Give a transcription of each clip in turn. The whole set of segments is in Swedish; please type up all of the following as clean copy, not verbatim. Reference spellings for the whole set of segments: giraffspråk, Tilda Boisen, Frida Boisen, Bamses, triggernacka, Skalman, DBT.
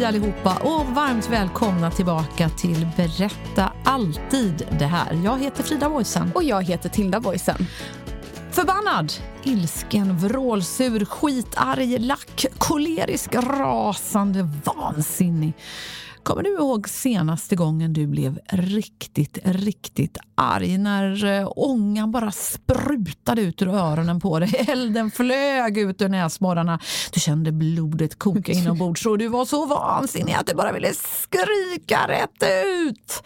Hej allihopa och varmt välkomna tillbaka till Berätta alltid det här. Jag heter Frida Boisen. Och jag heter Tilda Boisen. Förbannad, ilsken, vrålsur, skitarg, lack, kolerisk, rasande, vansinnig. Kommer du ihåg senaste gången du blev riktigt arg när ångan bara sprutade ut ur öronen på dig? Elden flög ut ur näsborrarna. Du kände blodet koka inombords och du var så vansinnig att du bara ville skrika rätt ut.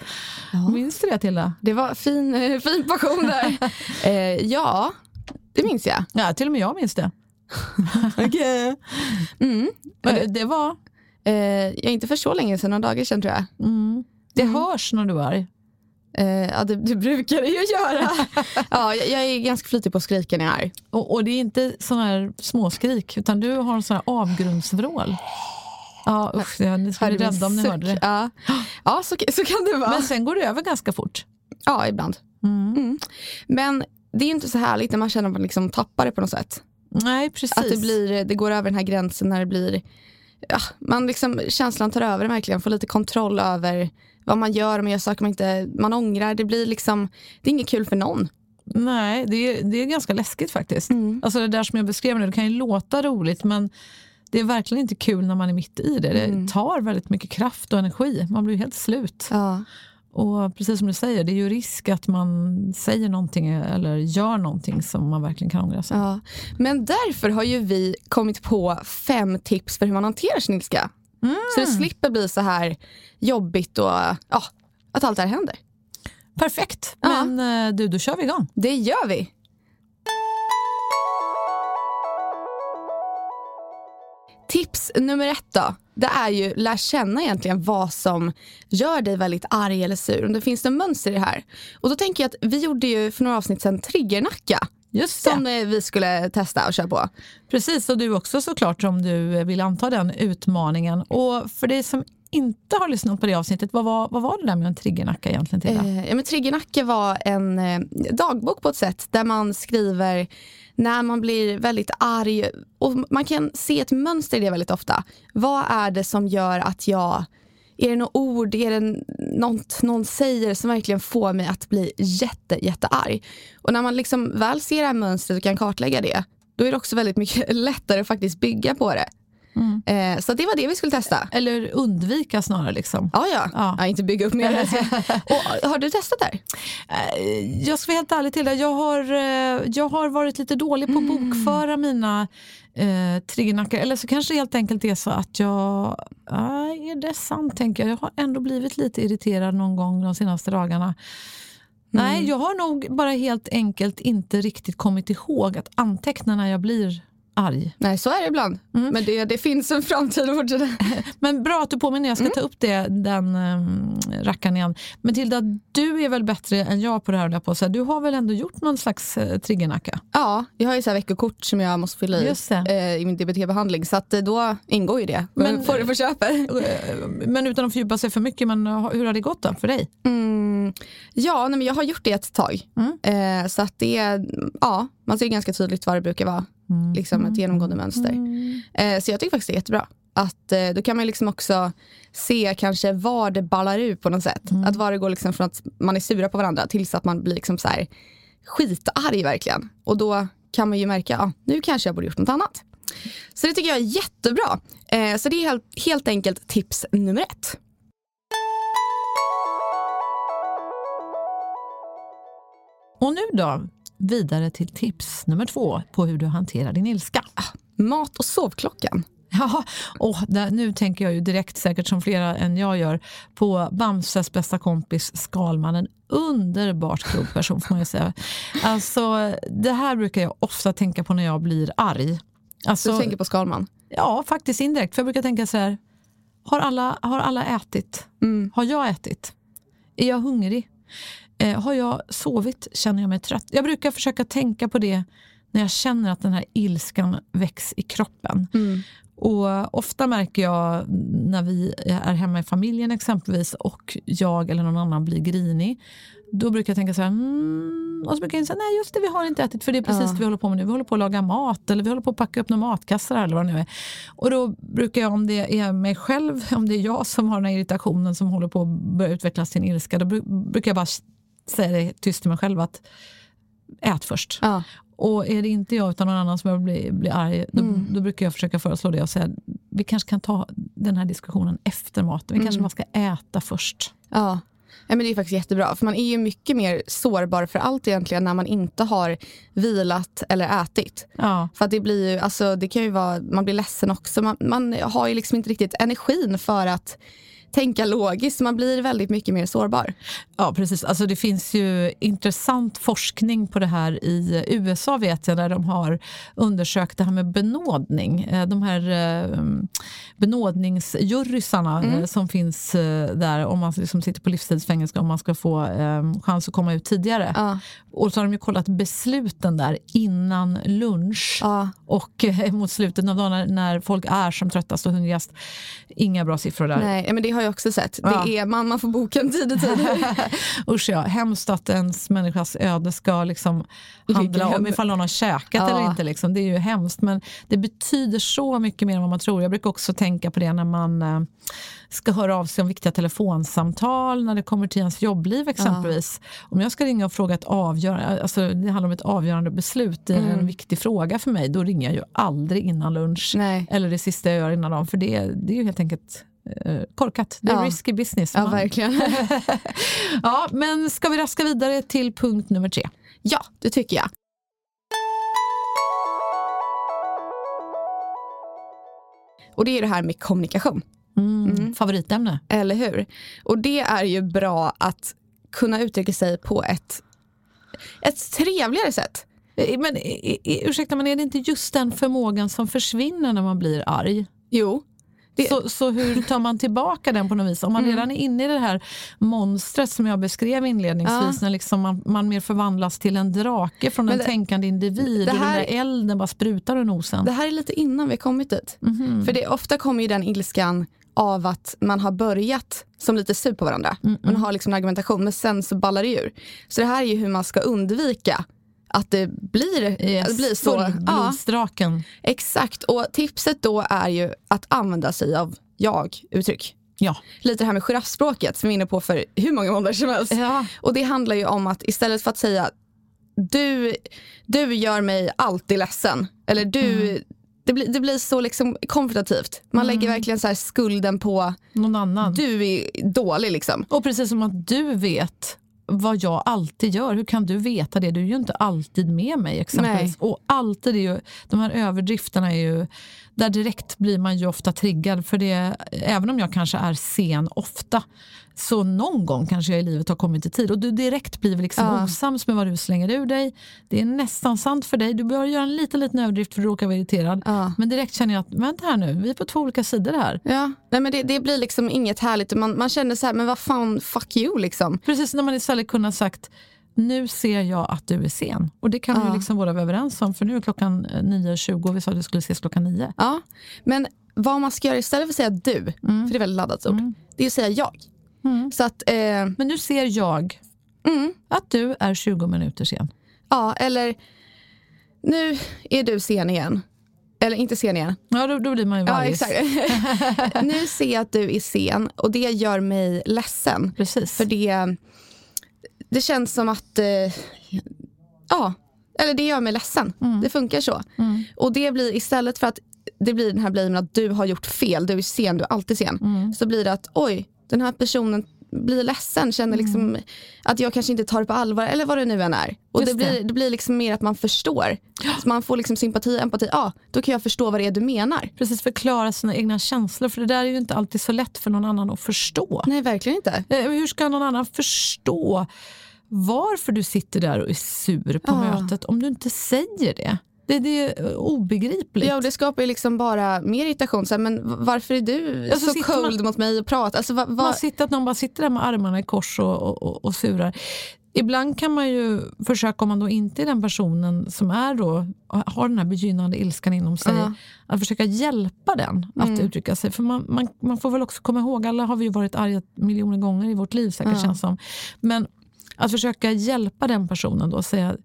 Ja. Minns du det, Tilda? Det var fin passion där. Ja, det minns jag. Ja, till och med jag minns det. Okej. Mm. Det var... jag är inte för så länge sedan, några dagar sedan tror jag. Mm. Det hörs när du är arg. Ja, det brukar det ju göra. Ja, jag är ganska flitig på att skrika när jag är arg. Och det är inte sån här småskrik, utan du har en sån här avgrundsvrål. Ja, usch, ni skulle bli rädda om ni hörde det. Ja, så kan det vara. Men sen går det över ganska fort. Ja, ibland. Mm. Men det är ju inte så härligt när man känner att man liksom tappar det på något sätt. Nej, precis. Att det går över den här gränsen när det blir... Ja, man liksom, känslan tar över verkligen, får lite kontroll över vad man gör, men jag saker man inte, man ångrar, det blir liksom, det är inget kul för någon. Nej, det är ganska läskigt faktiskt. Mm. Alltså det där som jag beskrev nu, det kan ju låta roligt, men det är verkligen inte kul när man är mitt i det. Det tar väldigt mycket kraft och energi, man blir helt slut. Ja. Och precis som du säger, det är ju risk att man säger någonting eller gör någonting som man verkligen kan ångra sig. Ja. Men därför har ju vi kommit på 5 tips för hur man hanterar sin ilska. Mm. Så det slipper bli så här jobbigt och ja, att allt det här händer. Perfekt, men du, då kör vi igång. Det gör vi. Tips nummer 1 då. Det är ju lär känna egentligen vad som gör dig väldigt arg eller sur. Om det finns en mönster i det här. Och då tänker jag att vi gjorde ju för några avsnitt sedan triggernacka. Just det. Som vi skulle testa och köra på. Precis, och du också såklart om du vill anta den utmaningen. Och för dig som inte har lyssnat på det avsnittet, vad var det där med en triggernacka egentligen till? Ja, men triggernacka var en dagbok på ett sätt där man skriver när man blir väldigt arg, och man kan se ett mönster i det väldigt ofta. Vad är det som gör att jag, är det något ord, är det något någon säger som verkligen får mig att bli jättearg? Och när man liksom väl ser det här mönstret och kan kartlägga det, då är det också väldigt mycket lättare att faktiskt bygga på det. Mm. Så det var det vi skulle testa. Eller undvika snarare liksom. Ja, inte bygga upp mer. Och har du testat där? Jag ska vara helt ärlig till det. Jag har varit lite dålig på att bokföra mina triggernackar. Eller så kanske helt enkelt är så att jag... är det sant, tänker jag. Jag har ändå blivit lite irriterad någon gång de senaste dagarna. Nej, jag har nog bara helt enkelt inte riktigt kommit ihåg att anteckna när jag blir... arg. Nej, så är det ibland. Mm. Men det finns en framtid. Men bra att du påminner, jag ska ta upp den rackan igen. Men Tilda, du är väl bättre än jag på det här. På. Så du har väl ändå gjort någon slags triggernacka? Ja, jag har ju så här veckokort som jag måste fylla i min DBT-behandling. Så att, då ingår ju det. Men får du för köper. Men utan att fördjupa sig för mycket, men hur har det gått då för dig? Ja, nej, men jag har gjort det ett tag. Så att det, ja, man ser ganska tydligt vad det brukar vara. Liksom ett genomgående mönster. Så jag tycker faktiskt det är jättebra att, då kan man liksom också se kanske var det ballar ut på något sätt. Att var det går liksom från att man är sura på varandra tills att man blir liksom så här skitarg verkligen. Och då kan man ju märka, ja, nu kanske jag borde gjort något annat. Så det tycker jag är jättebra. Så det är helt enkelt tips nummer 1. Och nu då vidare till tips nummer 2 på hur du hanterar din ilska. Mat- och sovklockan. Ja, och nu tänker jag ju direkt, säkert som flera än jag gör, på Bamses bästa kompis Skalman, en underbart klok person får man ju säga. Alltså, det här brukar jag ofta tänka på när jag blir arg. Alltså, du tänker på Skalman? Ja, faktiskt indirekt. För jag brukar tänka så här, har alla ätit? Har jag ätit? Är jag hungrig? Har jag sovit? Känner jag mig trött? Jag brukar försöka tänka på det när jag känner att den här ilskan väcks i kroppen. Och ofta märker jag när vi är hemma i familjen exempelvis och jag eller någon annan blir grinig, då brukar jag tänka så här, och så brukar jag säga, nej just det, vi har inte ätit, för det är precis det vi håller på med nu. Vi håller på att laga mat, eller vi håller på att packa upp några matkassar eller vad det nu är. Och då brukar jag, om det är mig själv, om det är jag som har den här irritationen som håller på att börja utvecklas till en ilska, då brukar jag bara säga det tyst till mig själv att ät först. Ja. Och är det inte jag utan någon annan som jag blir arg, då brukar jag försöka föreslå det och säga, vi kanske kan ta den här diskussionen efter maten. Vi kanske bara ska äta först. Ja. Ja, men det är faktiskt jättebra, för man är ju mycket mer sårbar för allt egentligen när man inte har vilat eller ätit. Ja. För att det blir ju, alltså det kan ju vara, man blir ledsen också. Man har ju liksom inte riktigt energin för att tänka logiskt, man blir väldigt mycket mer sårbar. Ja, precis. Alltså det finns ju intressant forskning på det här i USA, vet jag, där de har undersökt det här med benådning. De här benådningsjurysarna som finns där, om man liksom sitter på livstidsfängelse, om man ska få chans att komma ut tidigare. Ja. Och så har de ju kollat besluten där innan lunch och mot slutet av dagen när folk är som tröttast och hungrigast. Inga bra siffror där. Nej, men det har jag också sett. Ja. Det är man får boka en tid i tid. Usch ja, hemskt att ens människas öde ska liksom handla om ifall någon har käkat eller inte. Liksom. Det är ju hemskt, men det betyder så mycket mer än vad man tror. Jag brukar också tänka på det när man ska höra av sig om viktiga telefonsamtal, när det kommer till ens jobbliv exempelvis. Ja. Om jag ska ringa och fråga ett avgörande, alltså det handlar om ett avgörande beslut, det är en viktig fråga för mig, då ringer jag ju aldrig innan lunch. Nej. Eller det sista jag gör innan dagen, för det är ju helt enkelt korkat. Det är risky business. Ja, verkligen. Ja, men ska vi raska vidare till punkt nummer 3? Ja, det tycker jag. Och det är det här med kommunikation. Favoritämne. Eller hur? Och det är ju bra att kunna uttrycka sig på ett trevligare sätt. Men ursäkta, men är det inte just den förmågan som försvinner när man blir arg? Jo. Så hur tar man tillbaka den på något vis? Om man redan är inne i det här monstret som jag beskrev inledningsvis, när liksom man mer förvandlas till en drake från en tänkande individ, och den där elden bara sprutar och nosen. Det här är lite innan vi kommit dit. För det ofta kommer ju den ilskan av att man har börjat som lite sur på varandra. Man har liksom en argumentation, men sen så ballar det ur. Så det här är ju hur man ska undvika att det blir, så blodstraken. Ja, exakt. Och tipset då är ju att använda sig av jag-uttryck. Ja. Lite det här med giraffspråket som vi är inne på för hur många månader som helst. Ja. Och det handlar ju om att istället för att säga du gör mig alltid ledsen. Eller det blir så liksom konfrontativt. Man lägger verkligen så här skulden på någon annan. Du är dålig liksom. Och precis som att du vet vad jag alltid gör, hur kan du veta det? Du är ju inte alltid med mig exempelvis. Nej. Och alltid är ju, de här överdrifterna är ju, där direkt blir man ju ofta triggad för det, även om jag kanske är sen ofta, så någon gång kanske jag i livet har kommit i tid och du direkt blir liksom osams med vad du slänger ur dig. Det är nästan sant för dig, du börjar göra en liten överdrift för du råkar vara irriterad, men direkt känner jag att vänta här nu, vi är på två olika sidor här. Ja. Nej, men det blir liksom inget härligt, man känner så här, men vad fan, fuck you liksom. Precis, när man istället kunde ha sagt, nu ser jag att du är sen. Och det kan vi liksom vara överens om, för nu är klockan 9:20 och vi sa att du skulle ses klockan 9. Ja, men vad man ska göra istället för att säga du, för det är väldigt laddat ord, det är att säga jag. Så att, men nu ser jag att du är 20 minuter sen. Ja, eller nu är du sen igen. Eller inte sen igen. Ja, då blir man ju varje. Ja, exakt. Nu ser jag att du är sen och det gör mig ledsen. Precis. För det känns som att eller det gör mig ledsen. Det funkar så. Och det blir istället för att det blir den här blamen att du har gjort fel, du är sen, du är alltid sen. Så blir det att oj, den här personen blir ledsen, känner liksom att jag kanske inte tar det på allvar eller vad det nu än är. Och det blir liksom mer att man förstår. Så man får liksom sympati, empati. Ja, då kan jag förstå vad det är du menar. Precis, förklara sina egna känslor. För det där är ju inte alltid så lätt för någon annan att förstå. Nej, verkligen inte. Hur ska någon annan förstå varför du sitter där och är sur på mötet om du inte säger det? Det är obegripligt. Ja, och det skapar ju liksom bara mer irritation. Så här, men varför är du så cold mot mig och pratar? Alltså, man sitter att någon bara sitter där med armarna i kors och surar. Ibland kan man ju försöka, om man då inte är den personen som är då, har den här begynnande ilskan inom sig, att försöka hjälpa den att uttrycka sig. För man får väl också komma ihåg, alla har vi ju varit arga miljoner gånger i vårt liv säkert känns som. Men Att försöka hjälpa den personen då och säga,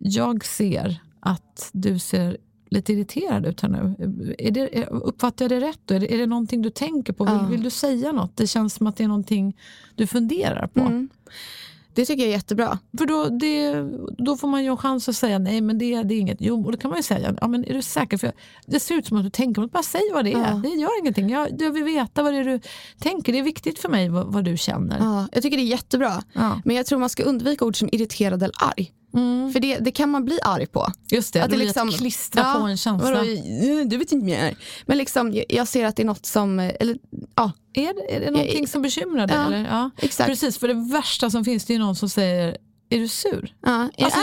jag ser att du ser lite irriterad ut här nu. Uppfattar jag det rätt? Är det någonting du tänker på? Vill du säga något? Det känns som att det är någonting du funderar på. Mm. Det tycker jag är jättebra. För då får man ju en chans att säga nej, men det är inget. Jo, och då kan man ju säga, ja men är du säker? För det ser ut som att du tänker, men bara säg vad det är. Ja. Det gör ingenting. Jag vill veta vad det är du tänker. Det är viktigt för mig vad du känner. Ja, jag tycker det är jättebra. Ja. Men jag tror man ska undvika ord som irriterad eller arg. Mm. För det kan man bli arg på. Just det, att det liksom, att klistra på en känsla. Du vet inte mer. Men liksom, jag ser att det är något som... Eller, ja. Är det någonting som bekymrar dig? Ja, eller? Ja. Exakt. Precis, för det värsta som finns, det är någon som säger, är du sur? Ja, alltså,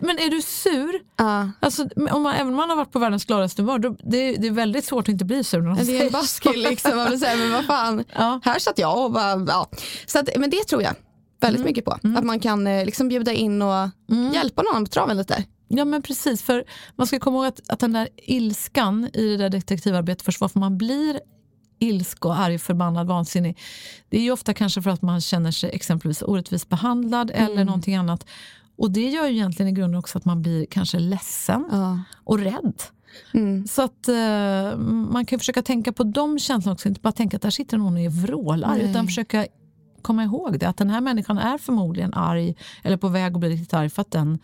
men är du sur? Ja. Alltså, även om man har varit på världens gladaste humör, det är väldigt svårt att inte bli sur. När det är en baskel liksom, man säger, men vad fan? Ja. Här satt jag och bara... Ja. Så att, men det tror jag väldigt mycket på. Mm. Att man kan liksom bjuda in och hjälpa någon på traven lite. Ja men precis, för man ska komma ihåg att den där ilskan i det där detektivarbetet, först varför man blir ilsk och arg, förbannad, vansinnig, det är ju ofta kanske för att man känner sig exempelvis orättvist behandlad eller någonting annat. Och det gör ju egentligen i grunden också att man blir kanske ledsen och rädd. Mm. Så att man kan försöka tänka på de känslorna också, inte bara tänka att där sitter någon och är vrålar, utan försöka komma ihåg det, att den här människan är förmodligen arg eller på väg att bli riktigt arg för att den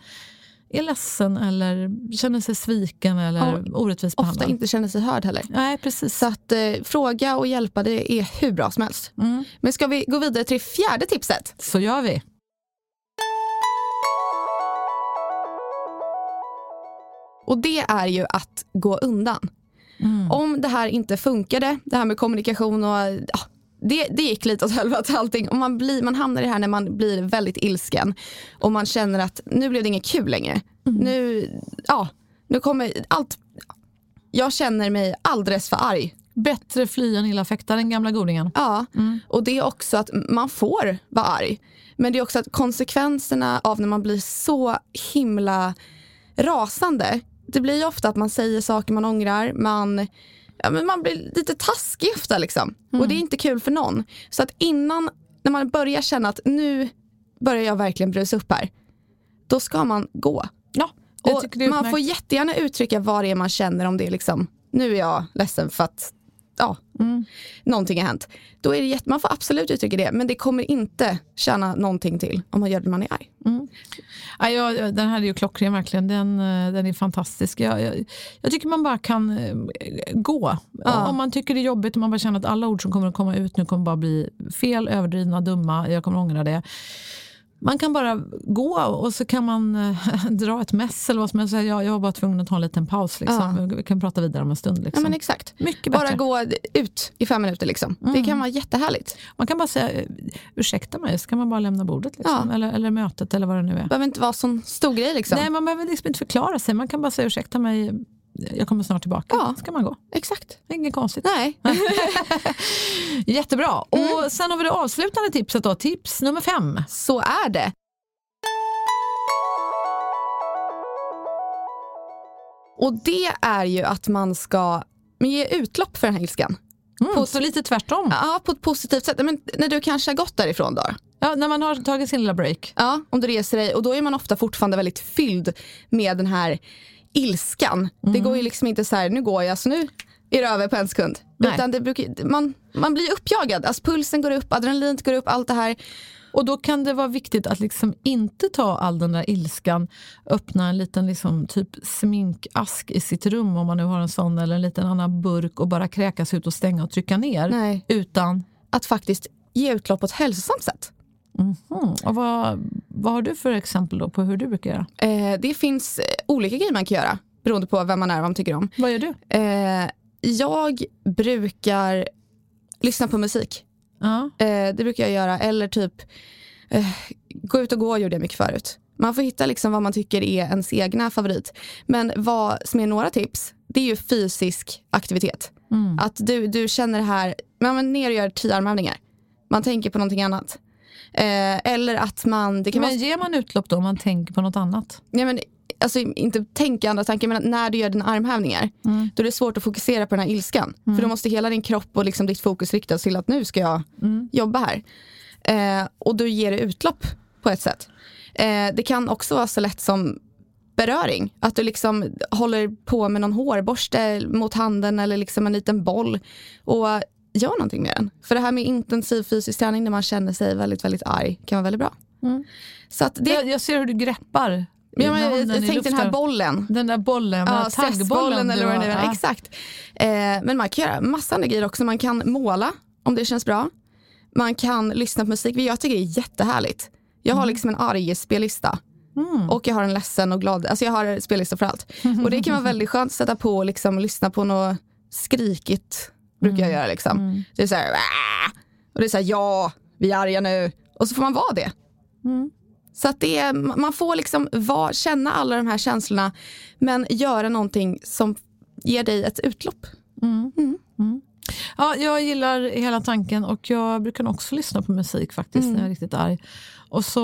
är ledsen eller känner sig sviken eller orättvis behandlad. Ofta inte känner sig hörd heller. Nej, precis. Så att fråga och hjälpa, det är hur bra som helst. Mm. Men ska vi gå vidare till fjärde tipset? Så gör vi. Och det är ju att gå undan. Mm. Om det här inte funkade, det här med kommunikation och... Ja, Det gick lite åt helvete allting. Och man hamnar i det här när man blir väldigt ilsken. Och man känner att nu blev det inget kul längre. Mm. Nu kommer allt... Jag känner mig alldeles för arg. Bättre fly än illa fäkta, den gamla godingen. Ja, och det är också att man får vara arg. Men det är också att konsekvenserna av när man blir så himla rasande. Det blir ju ofta att man säger saker man ångrar. Man blir lite taskig ofta liksom. Och det är inte kul för någon. Så att innan, när man börjar känna att nu börjar jag verkligen brusa upp här, då ska man gå. Ja, och man får jättegärna uttrycka vad det är man känner, om det är liksom, nu är jag ledsen för att någonting har hänt. Då är det man får absolut uttrycka det, men det kommer inte tjäna någonting till om man gör det man är arg. Mm. Ja, den här är ju klockren verkligen. Den är fantastisk. Jag tycker man bara kan gå. Ja. Om man tycker det är jobbigt och man bara känner att alla ord som kommer att komma ut nu kommer bara bli fel, överdrivna, dumma. Jag kommer ångra det. Man kan bara gå och så kan man dra ett mess eller vad som helst. Jag var bara tvungen att ta en liten paus. Liksom. Ja. Vi kan prata vidare om en stund. Liksom. Ja, men exakt. Mycket bättre. Bara gå ut i 5 minuter. Liksom. Mm. Det kan vara jättehärligt. Man kan bara säga, ursäkta mig, så kan man bara lämna bordet. Liksom. Ja. Eller mötet eller vad det nu är. Det behöver inte vara sån stor grej. Liksom. Nej, man behöver liksom inte förklara sig. Man kan bara säga, ursäkta mig, jag kommer snart tillbaka. Ja. Ska man gå. Exakt. Inget konstigt. Nej. Jättebra. Och sen har vi det avslutande tipset då. Tips nummer 5. Så är det. Och det är ju att man ska ge utlopp för den här ilskan. På så lite tvärtom. Ja, på ett positivt sätt. Men när du kanske har gått därifrån då. Ja, när man har tagit sin lilla break. Ja, om du reser dig. Och då är man ofta fortfarande väldigt fylld med den här ilskan. Det går ju liksom inte så här, nu går jag, så nu är det över på en sekund. Nej. Utan det brukar, man blir uppjagad. Alltså pulsen går upp, adrenalinet går upp, allt det här. Och då kan det vara viktigt att liksom inte ta all den där ilskan, öppna en liten liksom typ sminkask i sitt rum om man nu har en sån, eller en liten annan burk, och bara kräkas ut och stänga och trycka ner. Nej. Utan att faktiskt ge utlopp på ett hälsosamt sätt. Och vad har du för exempel då på hur du brukar göra? Det finns olika grejer man kan göra beroende på vem man är och vad man tycker om. Vad gör du? Jag brukar lyssna på musik. Det brukar jag göra. Eller typ gå ut och gå, gjorde jag mycket förut. Man får hitta liksom vad man tycker är ens egna favorit. Men vad som är några tips, det är ju fysisk aktivitet. Att du känner det här, men ner och gör 10 armhävningar. Man tänker på någonting annat. Eller att man... Det kan men ger man utlopp då om man tänker på något annat? Nej, men alltså inte tänka andra tankar, men när du gör dina armhävningar, då är det svårt att fokusera på den här ilskan. För då måste hela din kropp och liksom ditt fokus riktas till att nu ska jag jobba här. Och du ger det utlopp på ett sätt. Det kan också vara så lätt som beröring. Att du liksom håller på med någon hårborste mot handen eller liksom en liten boll och gör någonting med den. För det här med intensiv fysisk träning när man känner sig väldigt, väldigt arg kan vara väldigt bra. Mm. Så att det... jag ser hur du greppar. Ja, jag tänkte den här bollen. Den där bollen, ja, taggbollen eller vad det är. Exakt. Men man kan göra massa andra grejer också. Man kan måla om det känns bra. Man kan lyssna på musik. Jag tycker det är jättehärligt. Jag har liksom en arg spellista. Mm. Och jag har en ledsen och glad. Alltså jag har spellista för allt. Och det kan vara väldigt skönt att sätta på och liksom lyssna på något skrikigt. Brukar jag göra liksom. Det är så här, och det är så här, ja, vi är arga nu. Och så får man vara det. Mm. Så att det är, man får liksom känna alla de här känslorna men göra någonting som ger dig ett utlopp. Mm. Mm. Mm. Ja, jag gillar hela tanken och jag brukar också lyssna på musik faktiskt när jag är riktigt arg. Och så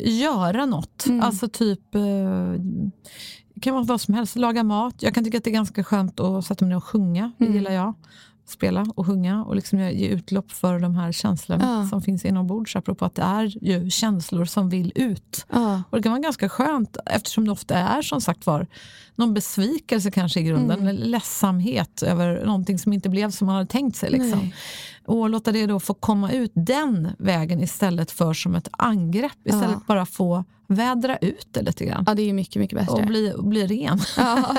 göra något. Alltså typ... kan vara vad som helst, laga mat. Jag kan tycka att det är ganska skönt att sätta mig ner och sjunga. Det gillar jag. Spela och sjunga och liksom ge utlopp för de här känslorna som finns inombords. Apropå att det är ju känslor som vill ut. Och det kan vara ganska skönt eftersom det ofta är som sagt var någon besvikelse kanske i grunden. Eller ledsamhet över någonting som inte blev som man hade tänkt sig liksom. Nej. Och låta det då få komma ut den vägen istället för som ett angrepp. Istället bara få vädra ut det lite grann. Ja, det är ju mycket, mycket bättre. Och bli ren. Ja.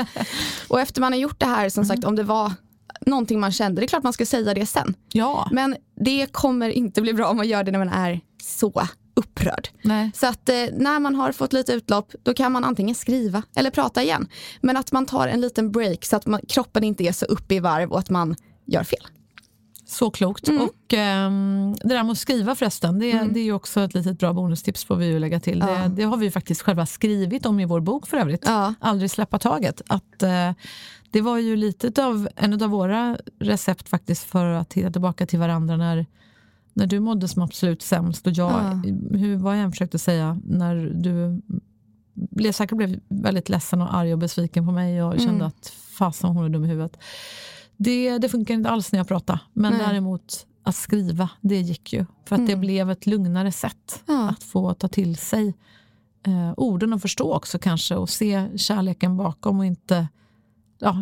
Och efter man har gjort det här som sagt, om det var någonting man kände, det är klart man ska säga det sen. Ja. Men det kommer inte bli bra om man gör det när man är så upprörd. Nej. Så att när man har fått lite utlopp, då kan man antingen skriva eller prata igen. Men att man tar en liten break så att kroppen inte är så uppe i varv och att man gör fel. Så klokt. Och det där med att skriva förresten, det är ju också ett litet bra bonustips på vi att lägga till. Det har vi ju faktiskt själva skrivit om i vår bok för övrigt. Aldrig släppa taget. Att det var ju lite av en av våra recept faktiskt för att hitta tillbaka till varandra när du mådde som absolut sämst och jag, vad jag försökte säga, när du blev väldigt ledsen och arg och besviken på mig och kände att fasen hon är dum i huvudet. Det funkar inte alls när jag pratar. Men däremot att skriva, det gick ju. För att det blev ett lugnare sätt att få ta till sig orden och förstå också kanske. Och se kärleken bakom och inte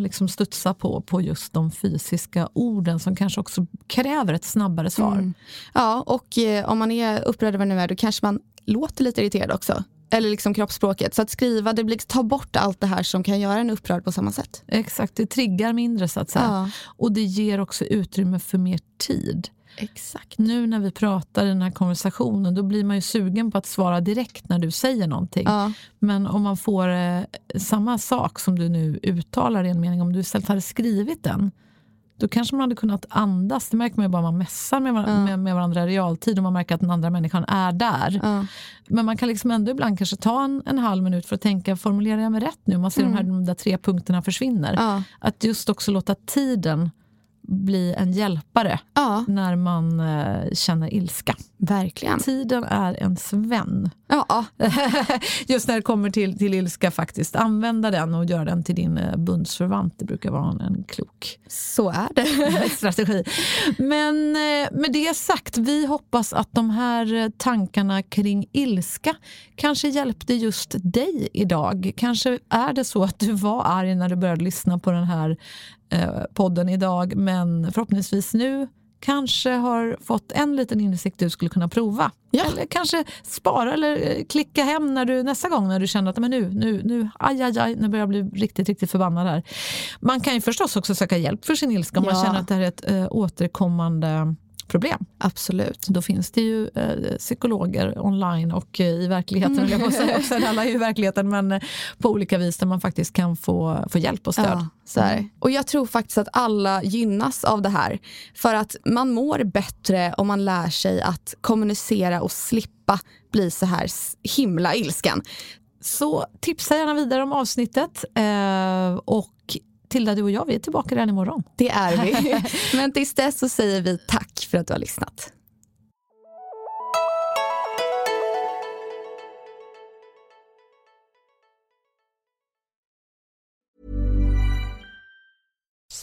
liksom studsa på just de fysiska orden som kanske också kräver ett snabbare svar. Ja, och om man är upprörd vad nu är, då kanske man låter lite irriterad också. Eller liksom kroppsspråket. Så att skriva, det blir ta bort allt det här som kan göra en upprörd på samma sätt. Exakt, det triggar mindre så att säga. Och det ger också utrymme för mer tid. Exakt. Nu när vi pratar i den här konversationen, då blir man ju sugen på att svara direkt när du säger någonting. Men om man får samma sak som du nu uttalar i en mening, om du istället hade skrivit den, då kanske man hade kunnat andas. Det märker man ju bara man mässar med varandra i realtid och man märker att den andra människan är där. Men man kan liksom ändå ibland kanske ta en halv minut för att tänka, formulerar jag mig rätt nu? Man ser de där 3 punkterna försvinner. Att just också låta tiden bli en hjälpare när man känner ilska. Verkligen. Tiden är ens vän. Ja. Just när det kommer till ilska faktiskt. Använda den och gör den till din bundsförvant. Det brukar vara en klok. Så är det. Strategi. Men med det sagt, vi hoppas att de här tankarna kring ilska kanske hjälpte just dig idag. Kanske är det så att du var arg när du började lyssna på den här podden idag, men förhoppningsvis nu kanske har fått en liten insikt du skulle kunna prova. Ja. Eller kanske spara eller klicka hem nästa gång när du känner att men nu aj, nu börjar jag bli riktigt, riktigt förbannad här. Man kan ju förstås också söka hjälp för sin ilska om man känner att det här är ett återkommande problem. Absolut. Då finns det ju psykologer online och i verkligheten. Jag måste säga också, alla är ju i verkligheten, men på olika vis där man faktiskt kan få hjälp och stöd. Ja, så här. Och jag tror faktiskt att alla gynnas av det här. För att man mår bättre om man lär sig att kommunicera och slippa bli så här himla ilsken. Så tipsa gärna vidare om avsnittet och Tilda, du och jag, vi är tillbaka redan imorgon. Det är vi. Men tills dess så säger vi tack för att du har lyssnat.